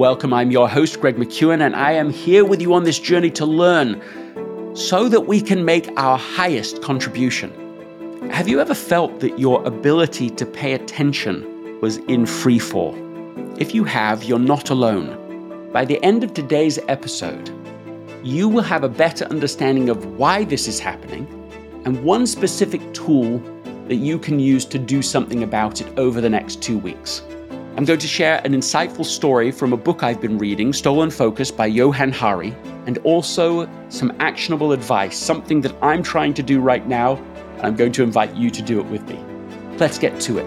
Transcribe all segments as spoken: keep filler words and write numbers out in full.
Welcome, I'm your host, Greg McKeown, and I am here with you on this journey to learn so that we can make our highest contribution. Have you ever felt that your ability to pay attention was in free fall? If you have, you're not alone. By the end of today's episode, you will have a better understanding of why this is happening and one specific tool that you can use to do something about it over the next two weeks. I'm going to share an insightful story from a book I've been reading, Stolen Focus by Johann Hari, and also some actionable advice, something that I'm trying to do right now, and I'm going to invite you to do it with me. Let's get to it.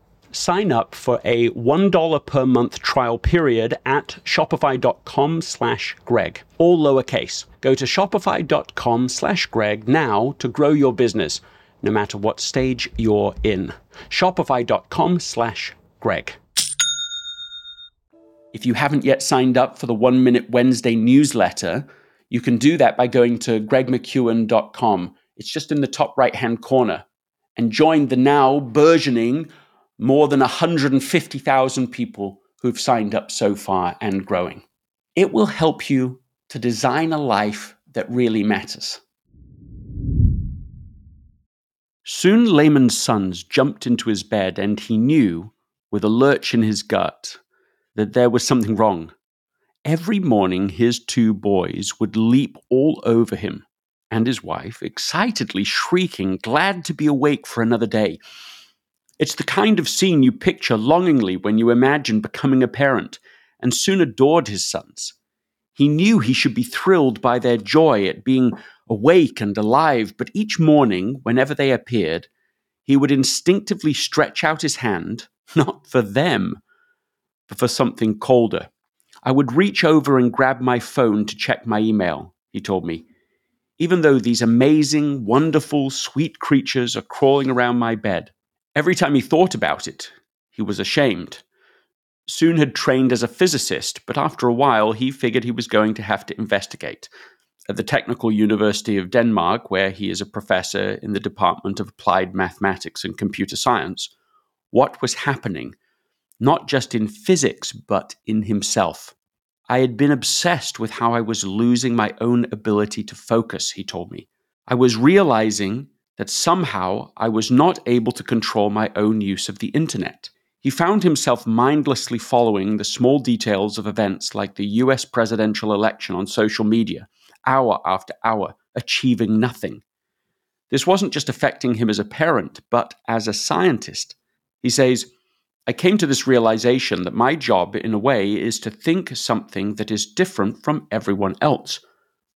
Sign up for a one dollar per month trial period at shopify.com slash Greg, all lowercase. Go to shopify.com slash Greg now to grow your business, no matter what stage you're in. Shopify.com slash Greg. If you haven't yet signed up for the One Minute Wednesday newsletter, you can do that by going to greg mckeown dot com. It's just in the top right-hand corner. And join the now burgeoning more than one hundred fifty thousand people who've signed up so far and growing. It will help you to design a life that really matters. Soon Layman's sons jumped into his bed and he knew, with a lurch in his gut, that there was something wrong. Every morning his two boys would leap all over him and his wife, excitedly shrieking, glad to be awake for another day. It's the kind of scene you picture longingly when you imagine becoming a parent, and soon adored his sons. He knew he should be thrilled by their joy at being awake and alive, but each morning, whenever they appeared, he would instinctively stretch out his hand, not for them, but for something colder. I would reach over and grab my phone to check my email, he told me, even though these amazing, wonderful, sweet creatures are crawling around my bed. Every time he thought about it, he was ashamed. Soon had trained as a physicist, but after a while he figured he was going to have to investigate. At the Technical University of Denmark, where he is a professor in the Department of Applied Mathematics and Computer Science, what was happening, not just in physics, but in himself. I had been obsessed with how I was losing my own ability to focus, he told me. I was realizing that somehow I was not able to control my own use of the internet. He found himself mindlessly following the small details of events like the U S presidential election on social media, hour after hour, achieving nothing. This wasn't just affecting him as a parent, but as a scientist. He says, I came to this realization that my job, in a way, is to think something that is different from everyone else,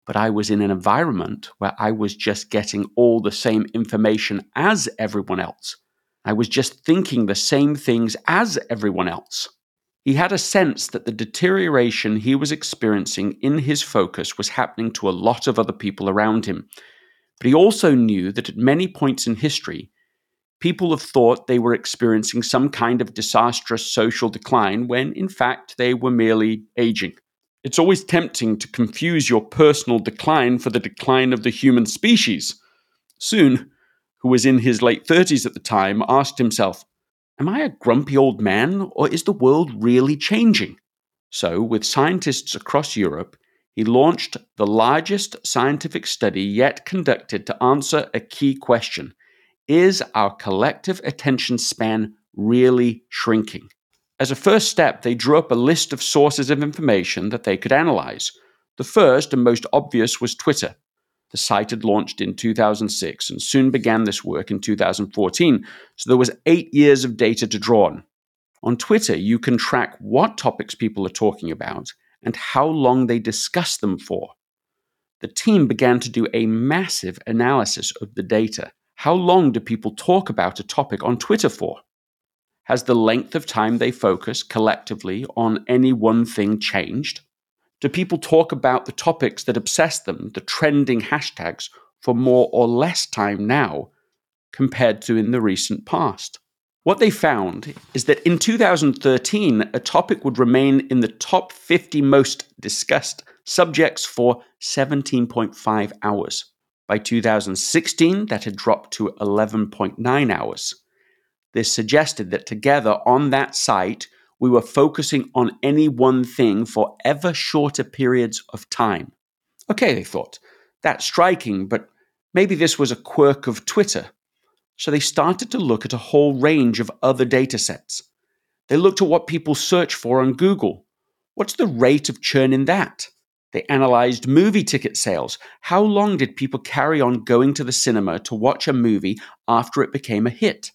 But I was in an environment where I was just getting all the same information as everyone else. I was just thinking the same things as everyone else. He had a sense that the deterioration he was experiencing in his focus was happening to a lot of other people around him. But he also knew that at many points in history, people have thought they were experiencing some kind of disastrous social decline when, in fact, they were merely aging. It's always tempting to confuse your personal decline for the decline of the human species. Soon, who was in his late thirties at the time, asked himself, am I a grumpy old man, or is the world really changing? So, with scientists across Europe, he launched the largest scientific study yet conducted to answer a key question. Is our collective attention span really shrinking? As a first step, they drew up a list of sources of information that they could analyze. The first and most obvious was Twitter. The site had launched in two thousand six and soon began this work in two thousand fourteen, so there was eight years of data to draw on. On Twitter, you can track what topics people are talking about and how long they discuss them for. The team began to do a massive analysis of the data. How long do people talk about a topic on Twitter for? Has the length of time they focus collectively on any one thing changed? Do people talk about the topics that obsess them, the trending hashtags, for more or less time now compared to in the recent past? What they found is that in two thousand thirteen, a topic would remain in the top fifty most discussed subjects for seventeen point five hours. By two thousand sixteen, that had dropped to eleven point nine hours. This suggested that together on that site, we were focusing on any one thing for ever shorter periods of time. Okay, they thought, that's striking, but maybe this was a quirk of Twitter. So they started to look at a whole range of other data sets. They looked at what people search for on Google. What's the rate of churn in that? They analyzed movie ticket sales. How long did people carry on going to the cinema to watch a movie after it became a hit?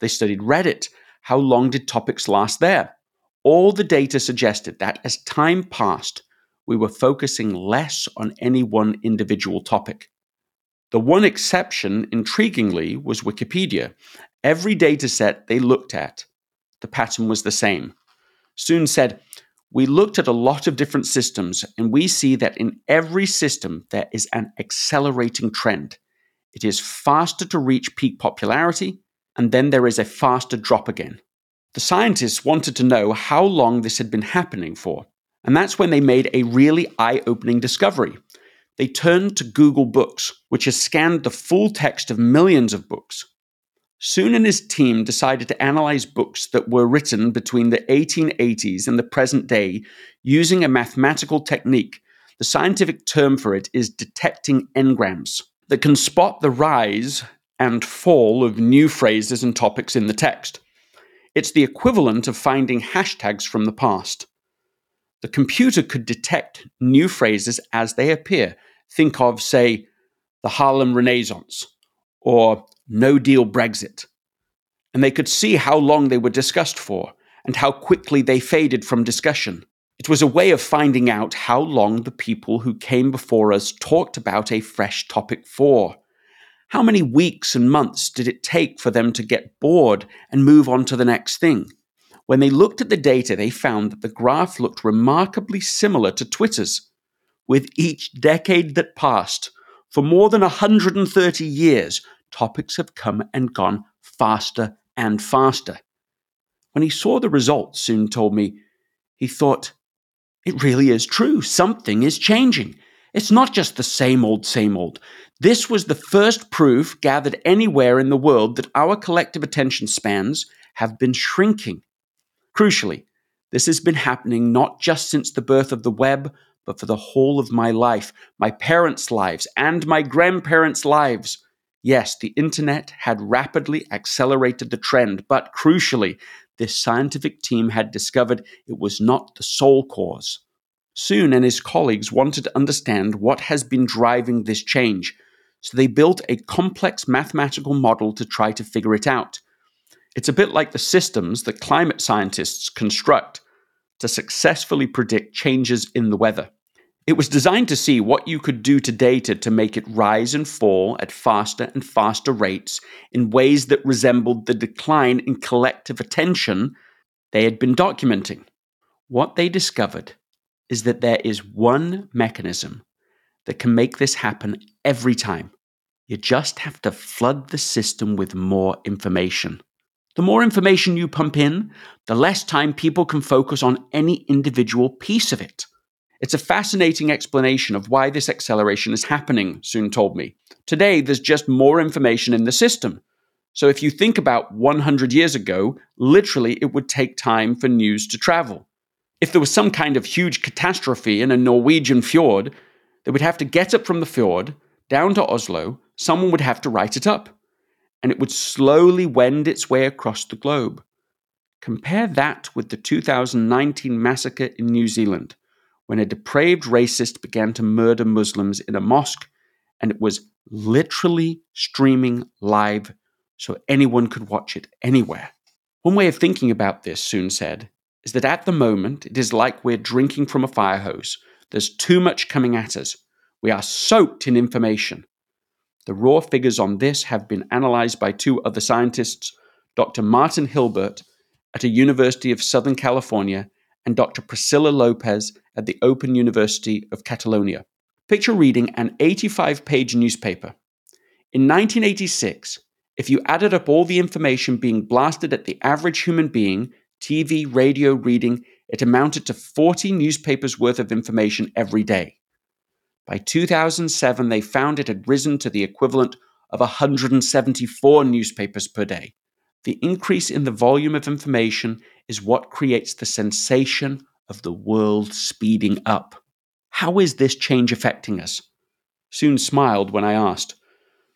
They studied Reddit. How long did topics last there? All the data suggested that as time passed, we were focusing less on any one individual topic. The one exception, intriguingly, was Wikipedia. Every data set they looked at, the pattern was the same. Soon said, we looked at a lot of different systems, and we see that in every system there is an accelerating trend. It is faster to reach peak popularity, and then there is a faster drop again. The scientists wanted to know how long this had been happening for, and that's when they made a really eye-opening discovery. They turned to Google Books, which has scanned the full text of millions of books. Soon and his team decided to analyze books that were written between the eighteen eighties and the present day using a mathematical technique. The scientific term for it is detecting engrams that can spot the rise and fall of new phrases and topics in the text. It's the equivalent of finding hashtags from the past. The computer could detect new phrases as they appear. Think of, say, the Harlem Renaissance or no deal Brexit. And they could see how long they were discussed for and how quickly they faded from discussion. It was a way of finding out how long the people who came before us talked about a fresh topic for. How many weeks and months did it take for them to get bored and move on to the next thing? When they looked at the data, they found that the graph looked remarkably similar to Twitter's. With each decade that passed, for more than one hundred thirty years, topics have come and gone faster and faster. When he saw the results, Soon told me, he thought, it really is true. Something is changing. It's not just the same old, same old. This was the first proof gathered anywhere in the world that our collective attention spans have been shrinking. Crucially, this has been happening not just since the birth of the web, but for the whole of my life, my parents' lives, and my grandparents' lives. Yes, the internet had rapidly accelerated the trend, but crucially, this scientific team had discovered it was not the sole cause. Soon and his colleagues wanted to understand what has been driving this change, so they built a complex mathematical model to try to figure it out. It's a bit like the systems that climate scientists construct to successfully predict changes in the weather. It was designed to see what you could do to data to make it rise and fall at faster and faster rates in ways that resembled the decline in collective attention they had been documenting. What they discovered is that there is one mechanism that can make this happen every time. You just have to flood the system with more information. The more information you pump in, the less time people can focus on any individual piece of it. It's a fascinating explanation of why this acceleration is happening, Soon told me. Today, there's just more information in the system. So if you think about one hundred years ago, literally it would take time for news to travel. If there was some kind of huge catastrophe in a Norwegian fjord, they would have to get up from the fjord, down to Oslo, someone would have to write it up, and it would slowly wend its way across the globe. Compare that with the two thousand nineteen massacre in New Zealand, when a depraved racist began to murder Muslims in a mosque, and it was literally streaming live so anyone could watch it anywhere. One way of thinking about this, Soon said, is that at the moment, it is like we're drinking from a fire hose. There's too much coming at us. We are soaked in information. The raw figures on this have been analyzed by two other scientists, Doctor Martin Hilbert at the University of Southern California and Doctor Priscilla Lopez at the Open University of Catalonia. Picture reading an eighty-five page newspaper. In nineteen eighty-six, if you added up all the information being blasted at the average human being, T V, radio, reading, it amounted to forty newspapers worth of information every day. By two thousand seven, they found it had risen to the equivalent of one hundred seventy-four newspapers per day. The increase in the volume of information is what creates the sensation of the world speeding up. How is this change affecting us? Soon smiled when I asked.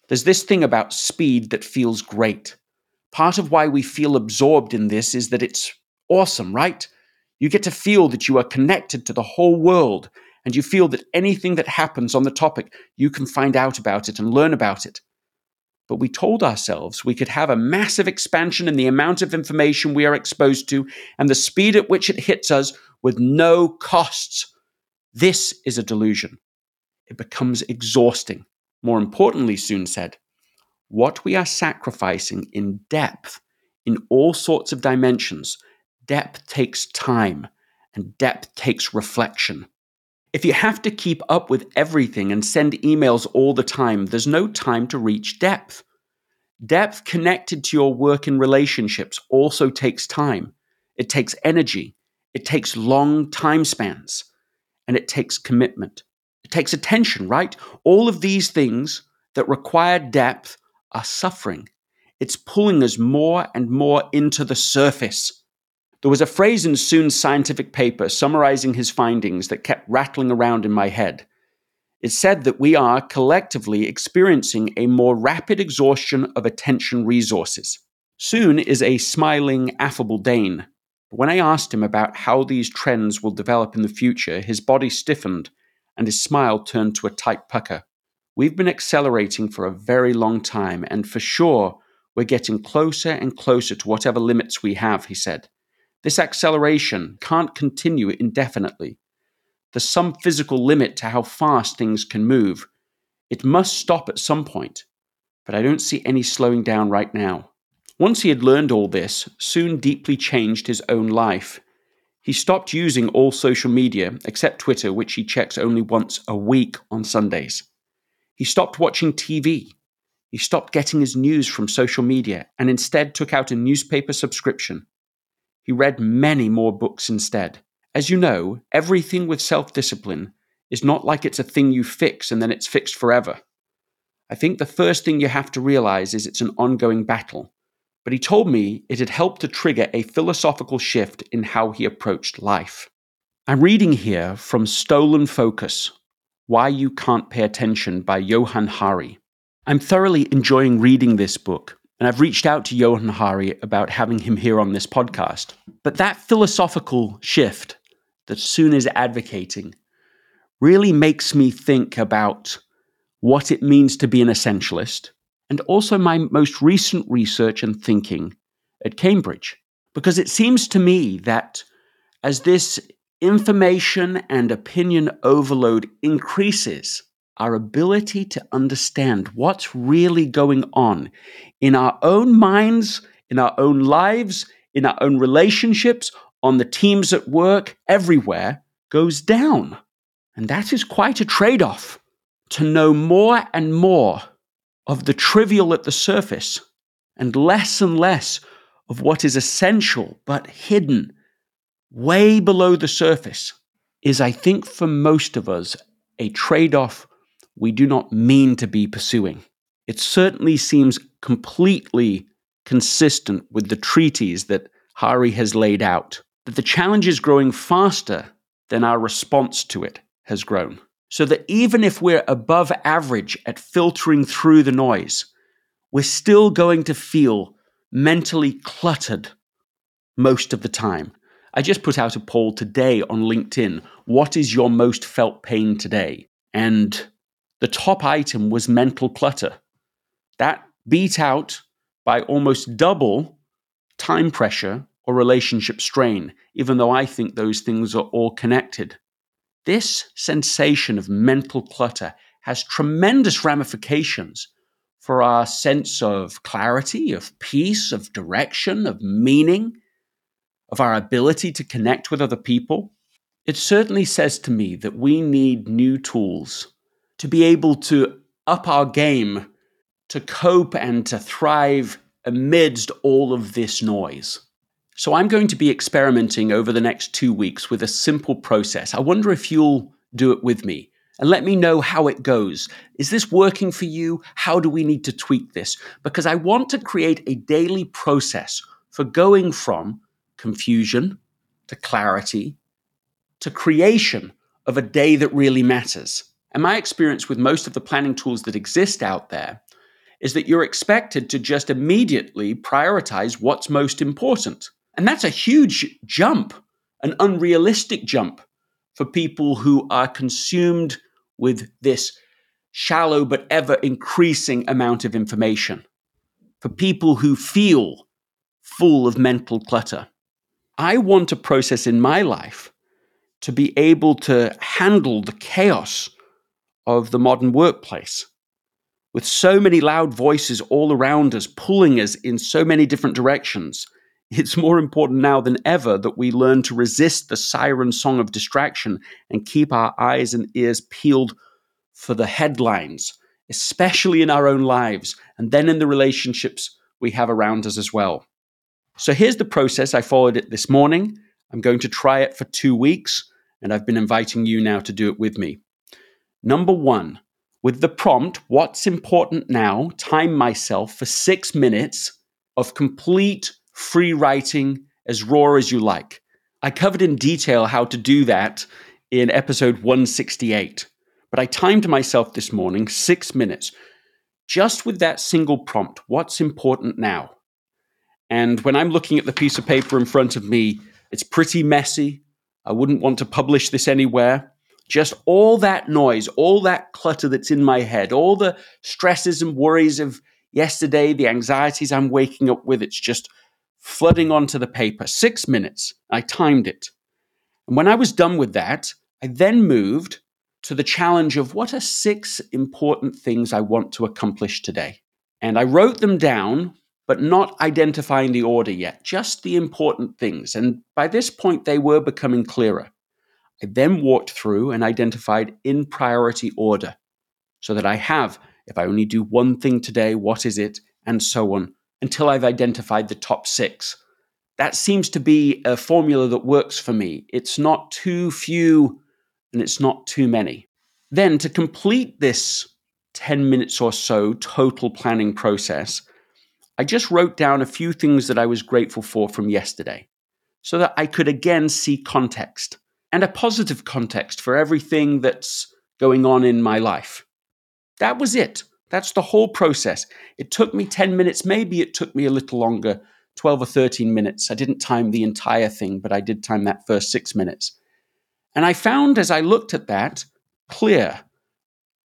There's this thing about speed that feels great. Part of why we feel absorbed in this is that it's awesome, right? You get to feel that you are connected to the whole world, and you feel that anything that happens on the topic, you can find out about it and learn about it. But we told ourselves we could have a massive expansion in the amount of information we are exposed to and the speed at which it hits us with no costs. This is a delusion. It becomes exhausting. More importantly, Soon said, what we are sacrificing in depth, in all sorts of dimensions, depth takes time, and depth takes reflection. If you have to keep up with everything and send emails all the time, there's no time to reach depth. Depth connected to your work and relationships also takes time. It takes energy. It takes long time spans. And it takes commitment. It takes attention, right? All of these things that require depth are suffering. It's pulling us more and more into the surface. There was a phrase in Soon's scientific paper summarizing his findings that kept rattling around in my head. It said that we are collectively experiencing a more rapid exhaustion of attention resources. Soon is a smiling, affable Dane. When I asked him about how these trends will develop in the future, his body stiffened and his smile turned to a tight pucker. We've been accelerating for a very long time, and for sure, we're getting closer and closer to whatever limits we have, he said. This acceleration can't continue indefinitely. There's some physical limit to how fast things can move. It must stop at some point, but I don't see any slowing down right now. Once he had learned all this, Soon deeply changed his own life. He stopped using all social media, except Twitter, which he checks only once a week on Sundays. He stopped watching T V. He stopped getting his news from social media and instead took out a newspaper subscription. He read many more books instead. As you know, everything with self-discipline is not like it's a thing you fix and then it's fixed forever. I think the first thing you have to realize is it's an ongoing battle. But he told me it had helped to trigger a philosophical shift in how he approached life. I'm reading here from Stolen Focus, Why You Can't Pay Attention by Johann Hari. I'm thoroughly enjoying reading this book. And I've reached out to Johann Hari about having him here on this podcast. But that philosophical shift that Soon is advocating really makes me think about what it means to be an essentialist, and also my most recent research and thinking at Cambridge. Because it seems to me that as this information and opinion overload increases our ability to understand what's really going on in our own minds, in our own lives, in our own relationships, on the teams at work, everywhere goes down. And that is quite a trade-off, to know more and more of the trivial at the surface and less and less of what is essential but hidden way below the surface is, I think, for most of us, a trade-off we do not mean to be pursuing. It certainly seems completely consistent with the treatise that Hari has laid out, that the challenge is growing faster than our response to it has grown. So that even if we're above average at filtering through the noise, we're still going to feel mentally cluttered most of the time. I just put out a poll today on LinkedIn, what is your most felt pain today? And the top item was mental clutter. That beat out by almost double time pressure or relationship strain, even though I think those things are all connected. This sensation of mental clutter has tremendous ramifications for our sense of clarity, of peace, of direction, of meaning, of our ability to connect with other people. It certainly says to me that we need new tools to be able to up our game, to cope and to thrive amidst all of this noise. So I'm going to be experimenting over the next two weeks with a simple process. I wonder if you'll do it with me and let me know how it goes. Is this working for you? How do we need to tweak this? Because I want to create a daily process for going from confusion to clarity to creation of a day that really matters. And my experience with most of the planning tools that exist out there is that you're expected to just immediately prioritize what's most important. And that's a huge jump, an unrealistic jump for people who are consumed with this shallow but ever increasing amount of information, for people who feel full of mental clutter. I want a process in my life to be able to handle the chaos of the modern workplace, with so many loud voices all around us, pulling us in so many different directions. It's more important now than ever that we learn to resist the siren song of distraction and keep our eyes and ears peeled for the headlines, especially in our own lives, and then in the relationships we have around us as well. So here's the process. I followed it this morning. I'm going to try it for two weeks, and I've been inviting you now to do it with me. Number one, with the prompt, what's important now, time myself for six minutes of complete free writing, as raw as you like. I covered in detail how to do that in episode one sixty-eight, but I timed myself this morning, six minutes, just with that single prompt, what's important now. And when I'm looking at the piece of paper in front of me, it's pretty messy. I wouldn't want to publish this anywhere. Just all that noise, all that clutter that's in my head, all the stresses and worries of yesterday, the anxieties I'm waking up with, it's just flooding onto the paper. Six minutes, I timed it. And when I was done with that, I then moved to the challenge of what are six important things I want to accomplish today. And I wrote them down, but not identifying the order yet, just the important things. And by this point, they were becoming clearer. I then walked through and identified in priority order so that I have, if I only do one thing today, what is it, and so on, until I've identified the top six. That seems to be a formula that works for me. It's not too few and it's not too many. Then to complete this ten minutes or so total planning process, I just wrote down a few things that I was grateful for from yesterday so that I could again see context. And a positive context for everything that's going on in my life. That was it. That's the whole process. It took me ten minutes. Maybe it took me a little longer, twelve or thirteen minutes. I didn't time the entire thing, but I did time that first six minutes. And I found, as I looked at that, clear.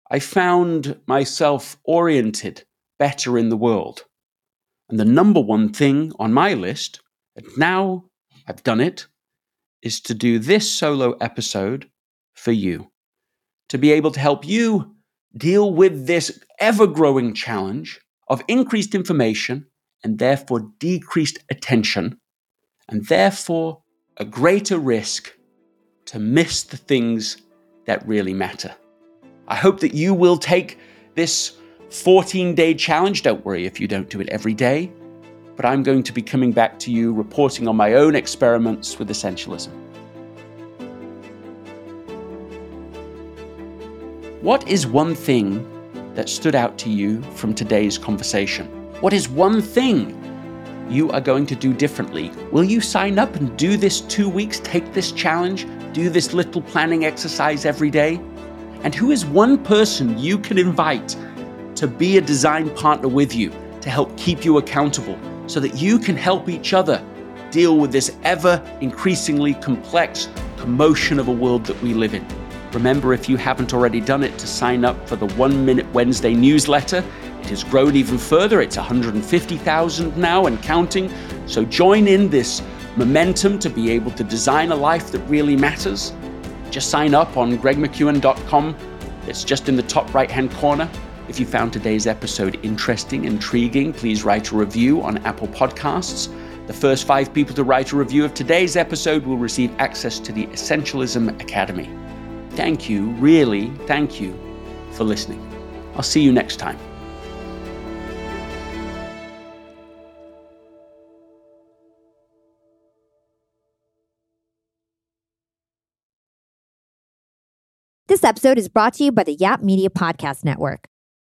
I found myself oriented better in the world. And the number one thing on my list, and now I've done it, is to do this solo episode for you, to be able to help you deal with this ever-growing challenge of increased information and therefore decreased attention, and therefore a greater risk to miss the things that really matter. I hope that you will take this fourteen-day challenge. Don't worry if you don't do it every day, but I'm going to be coming back to you reporting on my own experiments with essentialism. What is one thing that stood out to you from today's conversation? What is one thing you are going to do differently? Will you sign up and do this two weeks, take this challenge, do this little planning exercise every day? And who is one person you can invite to be a design partner with you, to help keep you accountable, so that you can help each other deal with this ever increasingly complex commotion of a world that we live in? Remember, if you haven't already done it, to sign up for the One Minute Wednesday newsletter. It has grown even further. It's one hundred fifty thousand now and counting. So join in this momentum to be able to design a life that really matters. Just sign up on greg mckeown dot com. It's just in the top right-hand corner. If you found today's episode interesting, intriguing, please write a review on Apple Podcasts. The first five people to write a review of today's episode will receive access to the Essentialism Academy. Thank you, really, thank you for listening. I'll see you next time. This episode is brought to you by the Yap Media Podcast Network.